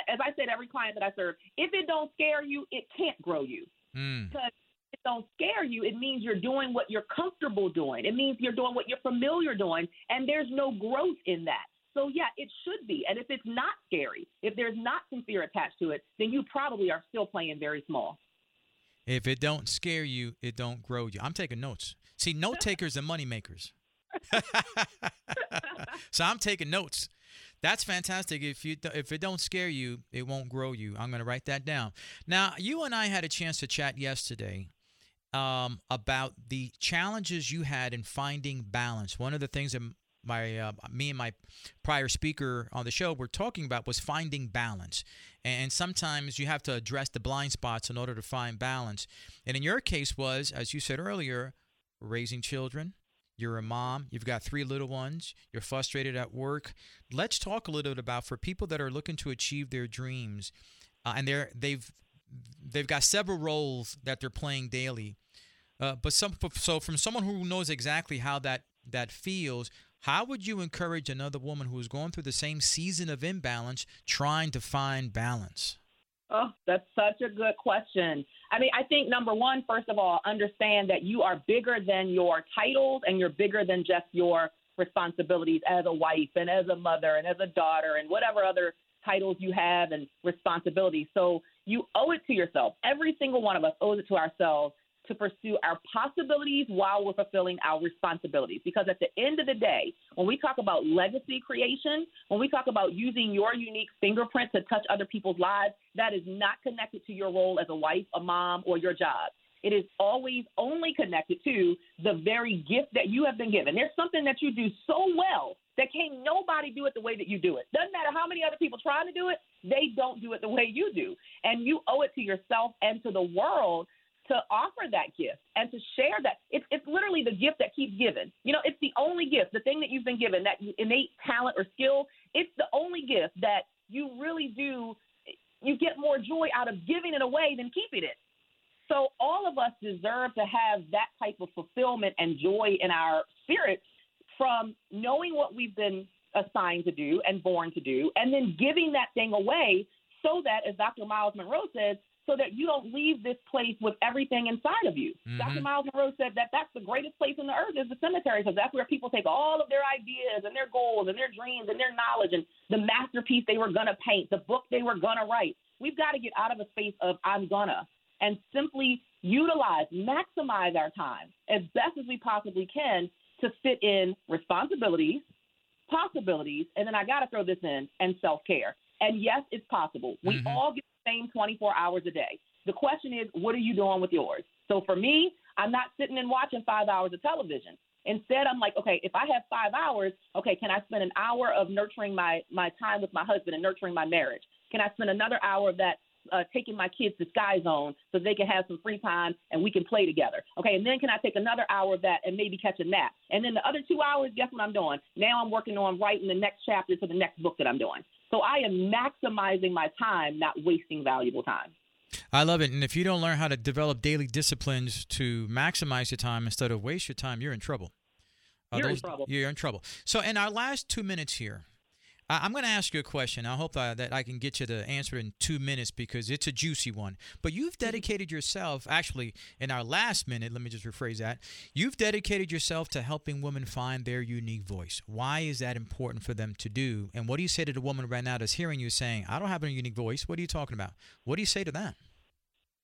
as I said, every client that I serve, if it don't scare you, it can't grow you. Because it don't scare you, it means you're doing what you're comfortable doing. It means you're doing what you're familiar doing, and there's no growth in that. So, yeah, it should be. And if it's not scary, if there's not some fear attached to it, then you probably are still playing very small. If it don't scare you, it don't grow you. I'm taking notes. See, note takers are money makers. So I'm taking notes. That's fantastic. If it don't scare you, it won't grow you. I'm going to write that down. Now, you and I had a chance to chat yesterday about the challenges you had in finding balance. One of the things that me and my prior speaker on the show were talking about was finding balance. And sometimes you have to address the blind spots in order to find balance. And in your case was, as you said earlier, raising children. You're a mom. You've got three little ones. You're frustrated at work. Let's talk a little bit about, for people that are looking to achieve their dreams, and they've got several roles that they're playing daily. So from someone who knows exactly how that feels, how would you encourage another woman who is going through the same season of imbalance, trying to find balance? Oh, that's such a good question. I mean, I think number one, first of all, understand that you are bigger than your titles and you're bigger than just your responsibilities as a wife and as a mother and as a daughter and whatever other titles you have and responsibilities. So you owe it to yourself. Every single one of us owes it to ourselves to pursue our possibilities while we're fulfilling our responsibilities. Because at the end of the day, when we talk about legacy creation, when we talk about using your unique fingerprint to touch other people's lives, that is not connected to your role as a wife, a mom, or your job. It is always only connected to the very gift that you have been given. There's something that you do so well that can't nobody do it the way that you do it. Doesn't matter how many other people try to do it, they don't do it the way you do. And you owe it to yourself and to the world to offer that gift and to share that. It's literally the gift that keeps giving. You know, it's the only gift, the thing that you've been given, that innate talent or skill, it's the only gift that you really do, you get more joy out of giving it away than keeping it. So all of us deserve to have that type of fulfillment and joy in our spirits from knowing what we've been assigned to do and born to do, and then giving that thing away so that, as Dr. Miles Monroe says, so that you don't leave this place with everything inside of you. Mm-hmm. Dr. Miles Monroe said that that's the greatest place on the earth is the cemetery, because that's where people take all of their ideas and their goals and their dreams and their knowledge and the masterpiece they were going to paint, the book they were going to write. We've got to get out of a space of I'm gonna and simply utilize, maximize our time as best as we possibly can to fit in responsibilities, possibilities, and then I got to throw this in, and self-care. And yes, it's possible. We mm-hmm. all get same 24 hours a day. The question is, what are you doing with yours? So for me, I'm not sitting and watching 5 hours of television. Instead, I'm like, okay, if I have 5 hours, okay, can I spend an hour of nurturing my time with my husband and nurturing my marriage? Can I spend another hour of that taking my kids to Sky Zone so they can have some free time and we can play together? Okay, and then can I take another hour of that and maybe catch a nap? And then the other 2 hours, guess what I'm doing? Now I'm working on writing the next chapter to the next book that I'm doing. So I am maximizing my time, not wasting valuable time. I love it. And if you don't learn how to develop daily disciplines to maximize your time instead of waste your time, you're in trouble. You're in trouble. So in our last 2 minutes here, I'm going to ask you a question. I hope that I can get you to answer in 2 minutes because it's a juicy one. But you've dedicated yourself, actually, in our last minute, let me just rephrase that. You've dedicated yourself to helping women find their unique voice. Why is that important for them to do? And what do you say to the woman right now that's hearing you saying, I don't have a unique voice. What are you talking about? What do you say to that?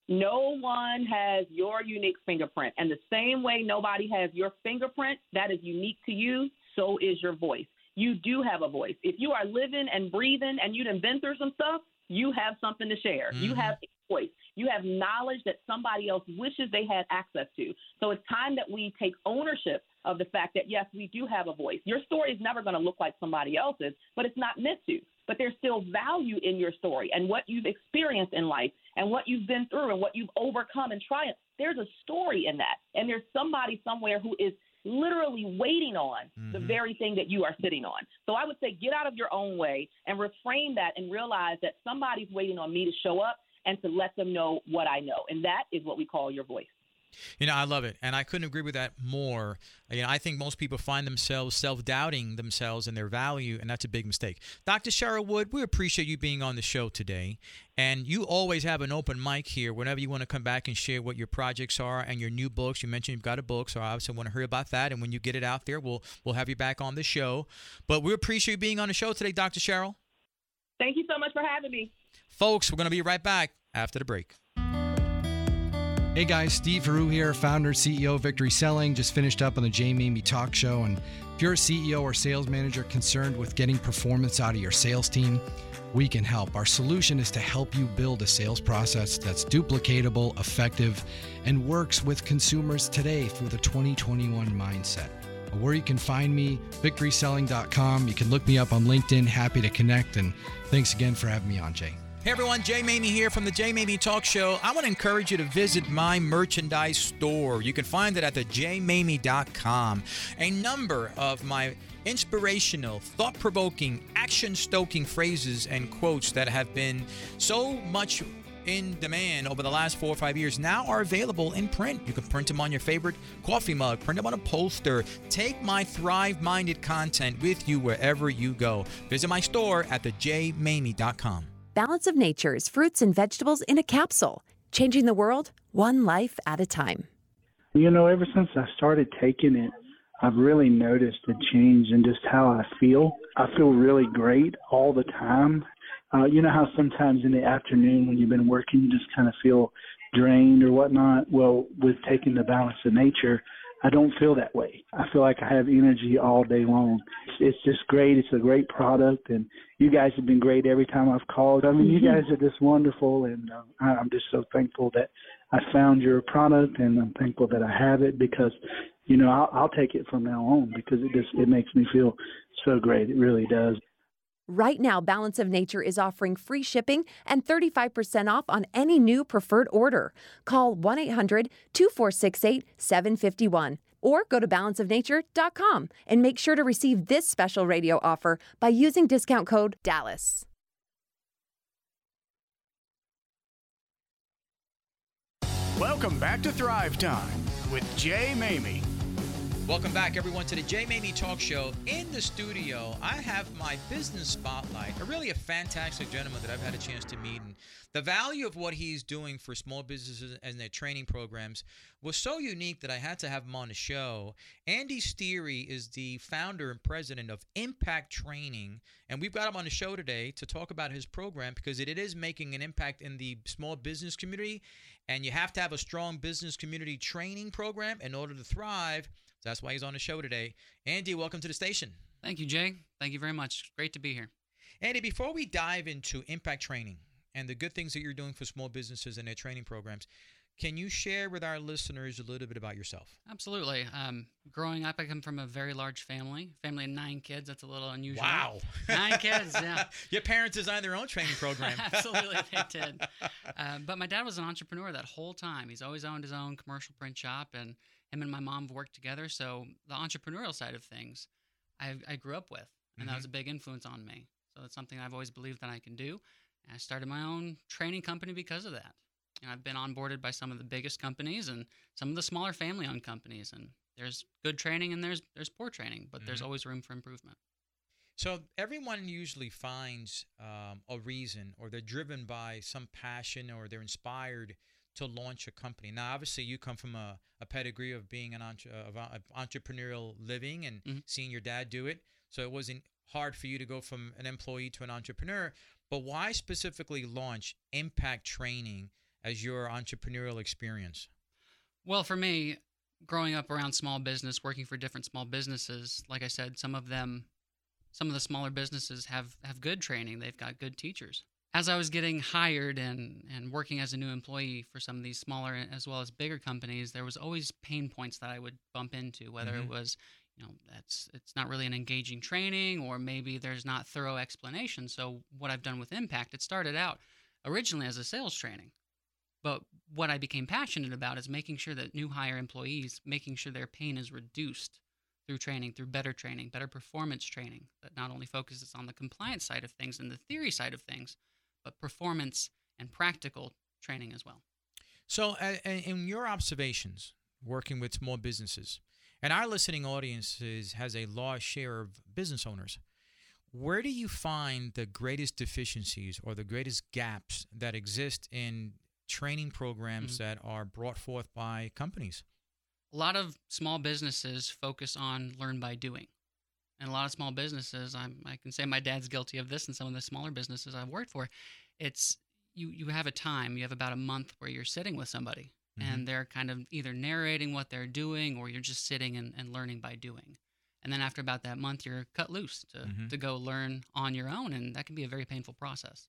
No one has your unique fingerprint. And the same way nobody has your fingerprint that is unique to you, so is your voice. You do have a voice. If you are living and breathing and you've been through some stuff, you have something to share. Mm-hmm. You have a voice. You have knowledge that somebody else wishes they had access to. So it's time that we take ownership of the fact that, yes, we do have a voice. Your story is never going to look like somebody else's, but it's not meant to. But there's still value in your story and what you've experienced in life and what you've been through and what you've overcome and triumphed. There's a story in that. And there's somebody somewhere who is literally waiting on mm-hmm. the very thing that you are sitting on. So I would say get out of your own way and reframe that and realize that somebody's waiting on me to show up and to let them know what I know. And that is what we call your voice. You know, I love it. And I couldn't agree with that more. You know, I think most people find themselves self-doubting themselves and their value, and that's a big mistake. Dr. Cheryl Wood, we appreciate you being on the show today. And you always have an open mic here whenever you want to come back and share what your projects are and your new books. You mentioned you've got a book, so I also want to hear about that. And when you get it out there, we'll have you back on the show. But we appreciate you being on the show today, Dr. Cheryl. Thank you so much for having me. Folks, we're going to be right back after the break. Hey guys, Steve Heroux here, founder and CEO of Victory Selling. Just finished up on the Jay Maymi Talk Show. And if you're a CEO or sales manager concerned with getting performance out of your sales team, we can help. Our solution is to help you build a sales process that's duplicatable, effective, and works with consumers today through the 2021 mindset. Where you can find me, victoryselling.com. You can look me up on LinkedIn. Happy to connect. And thanks again for having me on, Jay. Hey everyone, Jay Maymi here from the Jay Maymi Talk Show. I want to encourage you to visit my merchandise store. You can find it at thejmaymi.com. A number of my inspirational, thought-provoking, action-stoking phrases and quotes that have been so much in demand over the last 4 or 5 years now are available in print. You can print them on your favorite coffee mug, print them on a poster. Take my Thrive-Minded content with you wherever you go. Visit my store at thejmaymi.com. Balance of Nature's fruits and vegetables in a capsule, changing the world one life at a time. You know, ever since I started taking it, I've really noticed a change in just how I feel. I feel really great all the time. You know how sometimes in the afternoon when you've been working, you just kind of feel drained or whatnot? Well, with taking the Balance of Nature, I don't feel that way. I feel like I have energy all day long. It's just great. It's a great product, and you guys have been great every time I've called. I mean, you guys are just wonderful, and I'm just so thankful that I found your product, and I'm thankful that I have it because, you know, I'll take it from now on because it makes me feel so great. It really does. Right now, Balance of Nature is offering free shipping and 35% off on any new preferred order. Call 1-800-2468-751 or go to balanceofnature.com and make sure to receive this special radio offer by using discount code DALLAS. Welcome back to Thrive Time with Jay Maymi. Welcome back, everyone, to the Jay Maymi Talk Show. In the studio, I have my business spotlight, a fantastic gentleman that I've had a chance to meet. And the value of what he's doing for small businesses and their training programs was so unique that I had to have him on the show. Andy Sterie is the founder and president of Impact Training, and we've got him on the show today to talk about his program because it is making an impact in the small business community, and you have to have a strong business community training program in order to thrive. So that's why he's on the show today. Andy, welcome to the station. Thank you, Jay. Thank you very much. Great to be here. Andy, before we dive into Impact Training and the good things that you're doing for small businesses and their training programs, can you share with our listeners a little bit about yourself? Absolutely. Growing up, I come from a very large family of 9 kids. That's a little unusual. Wow. 9 kids, yeah. Your parents designed their own training program. Absolutely, they did. But my dad was an entrepreneur that whole time. He's always owned his own commercial print shop, and him and my mom have worked together. So the entrepreneurial side of things, I grew up with, and that was a big influence on me. So that's something I've always believed that I can do. And I started my own training company because of that. And I've been onboarded by some of the biggest companies and some of the smaller family-owned companies. And there's good training and there's poor training, but there's always room for improvement. So everyone usually finds a reason, or they're driven by some passion, or they're inspired to launch a company. Now, obviously, you come from a pedigree of being of entrepreneurial living and seeing your dad do it. So it wasn't hard for you to go from an employee to an entrepreneur. But why specifically launch Impact Training as your entrepreneurial experience? Well, for me, growing up around small business, working for different small businesses, like I said, some of the smaller businesses have good training. They've got good teachers. As I was getting hired and working as a new employee for some of these smaller as well as bigger companies, there was always pain points that I would bump into, whether it was, it's not really an engaging training, or maybe there's not thorough explanation. So what I've done with Impact, it started out originally as a sales training. But what I became passionate about is making sure that new hire employees, making sure their pain is reduced through training, through better training, better performance training that not only focuses on the compliance side of things and the theory side of things, but performance and practical training as well. So in your observations, working with small businesses, and our listening audience has a large share of business owners, where do you find the greatest deficiencies or the greatest gaps that exist in training programs that are brought forth by companies? A lot of small businesses focus on learn by doing. And a lot of small businesses, I can say my dad's guilty of this, and some of the smaller businesses I've worked for, it's you have a time, you have about a month where you're sitting with somebody and they're kind of either narrating what they're doing, or you're just sitting and learning by doing. And then after about that month, you're cut loose to go learn on your own, and that can be a very painful process.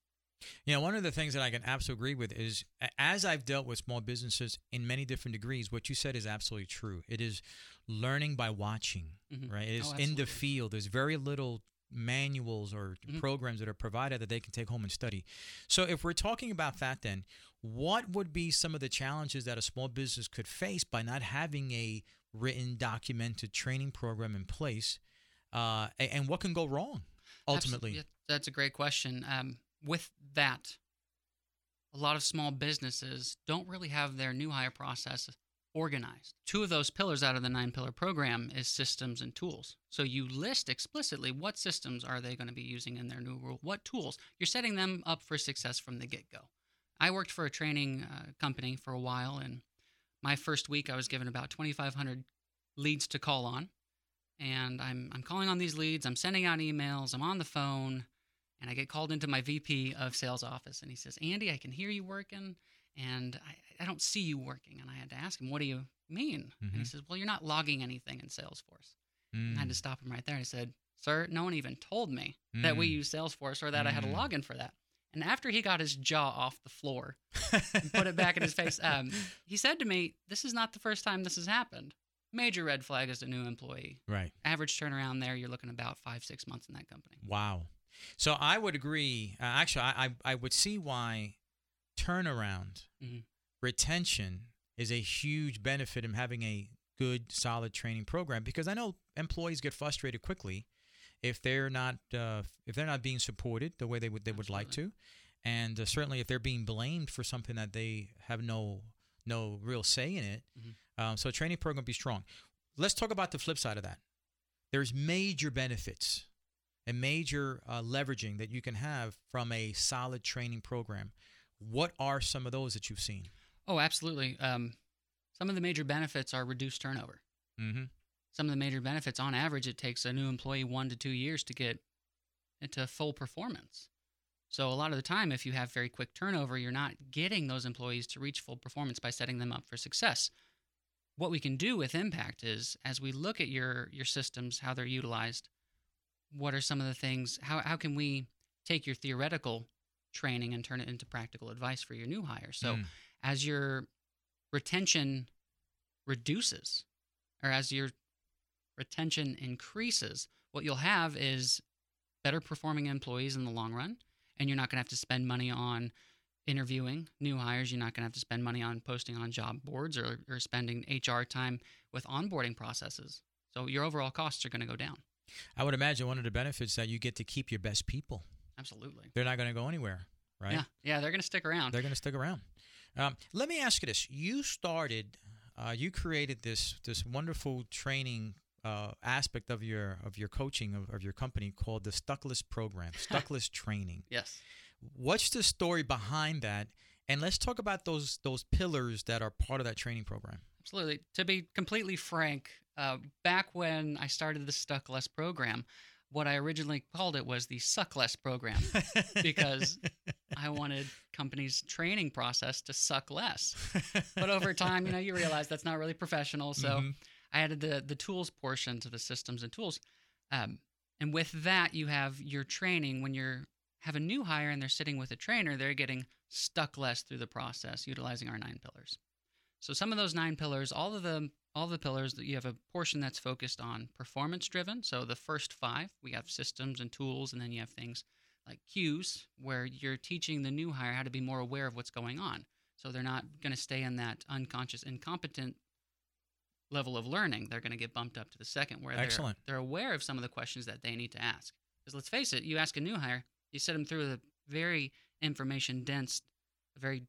You know, one of the things that I can absolutely agree with is, as I've dealt with small businesses in many different degrees, what you said is absolutely true. It is learning by watching, right? It is in the field. There's very little manuals or programs that are provided that they can take home and study. So if we're talking about that, then what would be some of the challenges that a small business could face by not having a written, documented training program in place? And what can go wrong ultimately? Absolutely. That's a great question. With that, a lot of small businesses don't really have their new hire process organized. Two of those pillars out of the 9-pillar program is systems and tools. So you list explicitly what systems are they going to be using in their new role, what tools. You're setting them up for success from the get-go. I worked for a training company for a while, and my first week I was given about 2,500 leads to call on, and I'm calling on these leads, I'm sending out emails, I'm on the phone. And I get called into my VP of sales office, and he says, "Andy, I can hear you working, and I don't see you working." And I had to ask him, "What do you mean?" And he says, "Well, you're not logging anything in Salesforce." And I had to stop him right there. And I said, "Sir, no one even told me that we use Salesforce, or that I had a login for that." And after he got his jaw off the floor and put it back in his face, he said to me, "This is not the first time this has happened. Major red flag as a new employee. Right. Average turnaround there, you're looking about 5-6 months in that company." Wow. So I would agree. I would see why turnaround, retention is a huge benefit in having a good, solid training program, because I know employees get frustrated quickly if they're not being supported the way they would like to, and certainly if they're being blamed for something that they have no real say in it. So a training program be strong. Let's talk about the flip side of that. There's major benefits and major leveraging that you can have from a solid training program. What are some of those that you've seen? Oh, absolutely. Some of the major benefits are reduced turnover. Mm-hmm. Some of the major benefits, on average, it takes a new employee 1 to 2 years to get into full performance. So a lot of the time, if you have very quick turnover, you're not getting those employees to reach full performance by setting them up for success. What we can do with Impact is, as we look at your systems, how they're utilized, what are some of the things, how can we take your theoretical training and turn it into practical advice for your new hire? So as your retention reduces, or as your retention increases, what you'll have is better performing employees in the long run, and you're not going to have to spend money on interviewing new hires. You're not going to have to spend money on posting on job boards or spending HR time with onboarding processes. So your overall costs are going to go down. I would imagine one of the benefits that you get to keep your best people. Absolutely. They're not going to go anywhere, right? Yeah, they're going to stick around. They're going to stick around. Let me ask you this. You started, you created this wonderful training aspect of your coaching, of your company, called the Stuck Less program, Stuck Less training. Yes. What's the story behind that? And let's talk about those pillars that are part of that training program. Absolutely. To be completely frank, back when I started the Stuck Less program, what I originally called it was the Suck Less program because I wanted companies' training process to suck less. But over time, you realize that's not really professional. So I added the tools portion to the systems and tools. And with that, you have your training. When you have a new hire and they're sitting with a trainer, they're getting stuck less through the process, utilizing our 9 pillars. So some of those 9 pillars, all the pillars, that you have a portion that's focused on performance-driven. So the first 5, we have systems and tools, and then you have things like cues where you're teaching the new hire how to be more aware of what's going on. So they're not going to stay in that unconscious, incompetent level of learning. They're going to get bumped up to the second where they're aware of some of the questions that they need to ask. Because let's face it, you ask a new hire, you set them through a very information-dense, very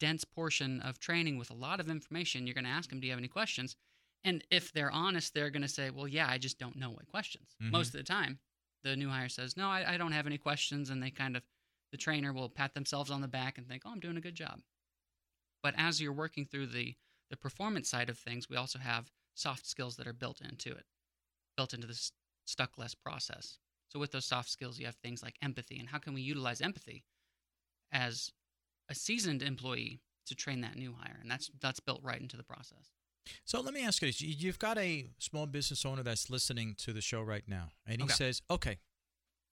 dense portion of training with a lot of information. You're going to ask them, do you have any questions? And if they're honest, they're going to say, well, yeah, I just don't know what questions. Mm-hmm. Most of the time, the new hire says, no, I don't have any questions. And they the trainer will pat themselves on the back and think, oh, I'm doing a good job. But as you're working through the performance side of things, we also have soft skills that are built into the Stuck Less process. So with those soft skills, you have things like empathy. And how can we utilize empathy as a seasoned employee to train that new hire, and that's built right into the process. So let me ask you this. You've got a small business owner that's listening to the show right now, and he says, okay,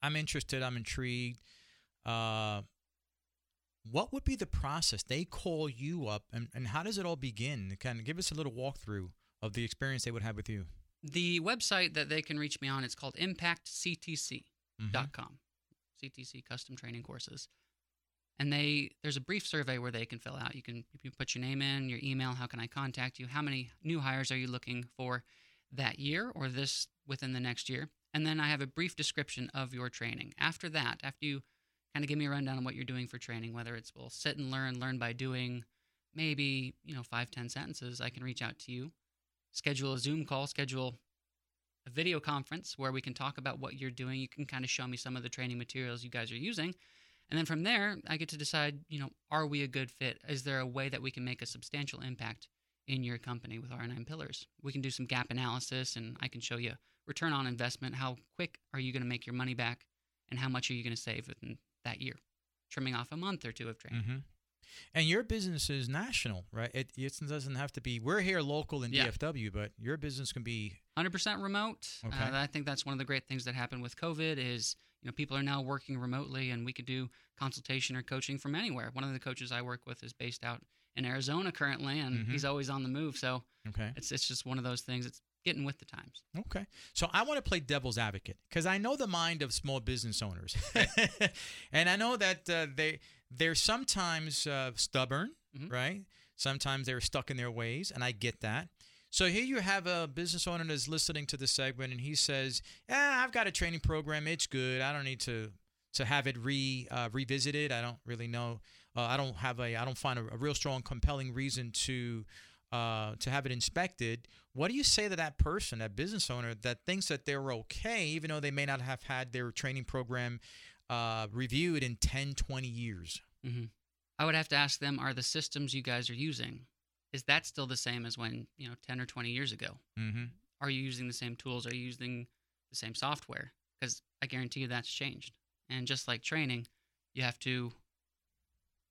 I'm interested, I'm intrigued. What would be the process? They call you up, and how does it all begin? Kind of give us a little walkthrough of the experience they would have with you. The website that they can reach me on, it's called impactctc.com, CTC Custom Training Courses. And there's a brief survey where they can fill out. You can put your name in, your email, how can I contact you, how many new hires are you looking for that year or this within the next year. And then I have a brief description of your training. After that, after you kind of give me a rundown on what you're doing for training, whether it's we'll sit and learn by doing, maybe 5-10 sentences, I can reach out to you, schedule a Zoom call, schedule a video conference where we can talk about what you're doing. You can kind of show me some of the training materials you guys are using. And then from there, I get to decide, are we a good fit? Is there a way that we can make a substantial impact in your company with our 9 pillars? We can do some gap analysis, and I can show you return on investment. How quick are you going to make your money back, and how much are you going to save within that year, trimming off a month or two of training? Mm-hmm. And your business is national, right? It doesn't have to be – we're here local in DFW, but your business can be – 100% remote. Okay. I think that's one of the great things that happened with COVID is – people are now working remotely, and we could do consultation or coaching from anywhere. One of the coaches I work with is based out in Arizona currently, and he's always on the move. So it's just one of those things. It's getting with the times. Okay. So I want to play devil's advocate because I know the mind of small business owners. And I know that they're sometimes stubborn, right? Sometimes they're stuck in their ways, and I get that. So here you have a business owner that's listening to this segment, and he says, I've got a training program. It's good. I don't need to have it revisited. I don't really know. I don't find a real strong, compelling reason to to have it inspected, what do you say to that person, that business owner, that thinks that they're okay, even though they may not have had their training program reviewed in 10, 20 years? Mm-hmm. I would have to ask them, are the systems you guys are using, is that still the same as when, 10 or 20 years ago? Mm-hmm. Are you using the same tools? Are you using the same software? Because I guarantee you that's changed. And just like training, you have to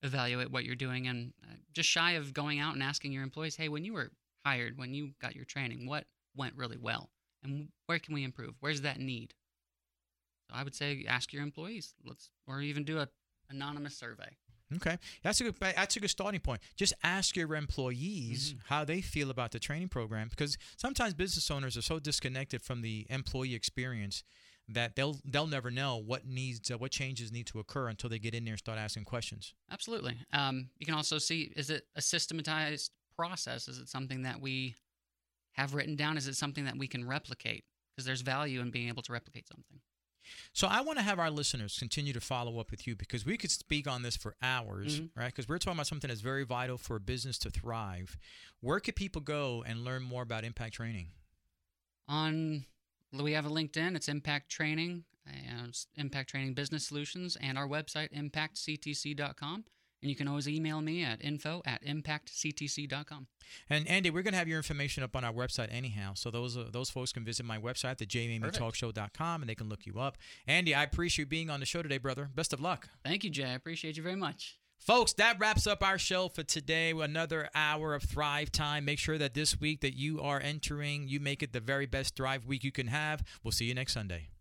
evaluate what you're doing, and just shy of going out and asking your employees, hey, when you were hired, when you got your training, what went really well? And where can we improve? Where's that need? So I would say ask your employees. Or even do an anonymous survey. Okay. That's a good starting point. Just ask your employees how they feel about the training program, because sometimes business owners are so disconnected from the employee experience that they'll never know what changes need to occur until they get in there and start asking questions. Absolutely. You can also see, is it a systematized process? Is it something that we have written down? Is it something that we can replicate? Because there's value in being able to replicate something. So I want to have our listeners continue to follow up with you, because we could speak on this for hours, right? Because we're talking about something that's very vital for a business to thrive. Where could people go and learn more about Impact Training? We have a LinkedIn. It's Impact Training, Impact Training Business Solutions, and our website, impactctc.com. And you can always email me at info@impactctc.com. And Andy, we're going to have your information up on our website anyhow. So those folks can visit my website, the jmaymitalkshow.com, and they can look you up. Andy, I appreciate you being on the show today, brother. Best of luck. Thank you, Jay. I appreciate you very much. Folks, that wraps up our show for today. Another hour of Thrive Time. Make sure that this week that you are entering, you make it the very best Thrive week you can have. We'll see you next Sunday.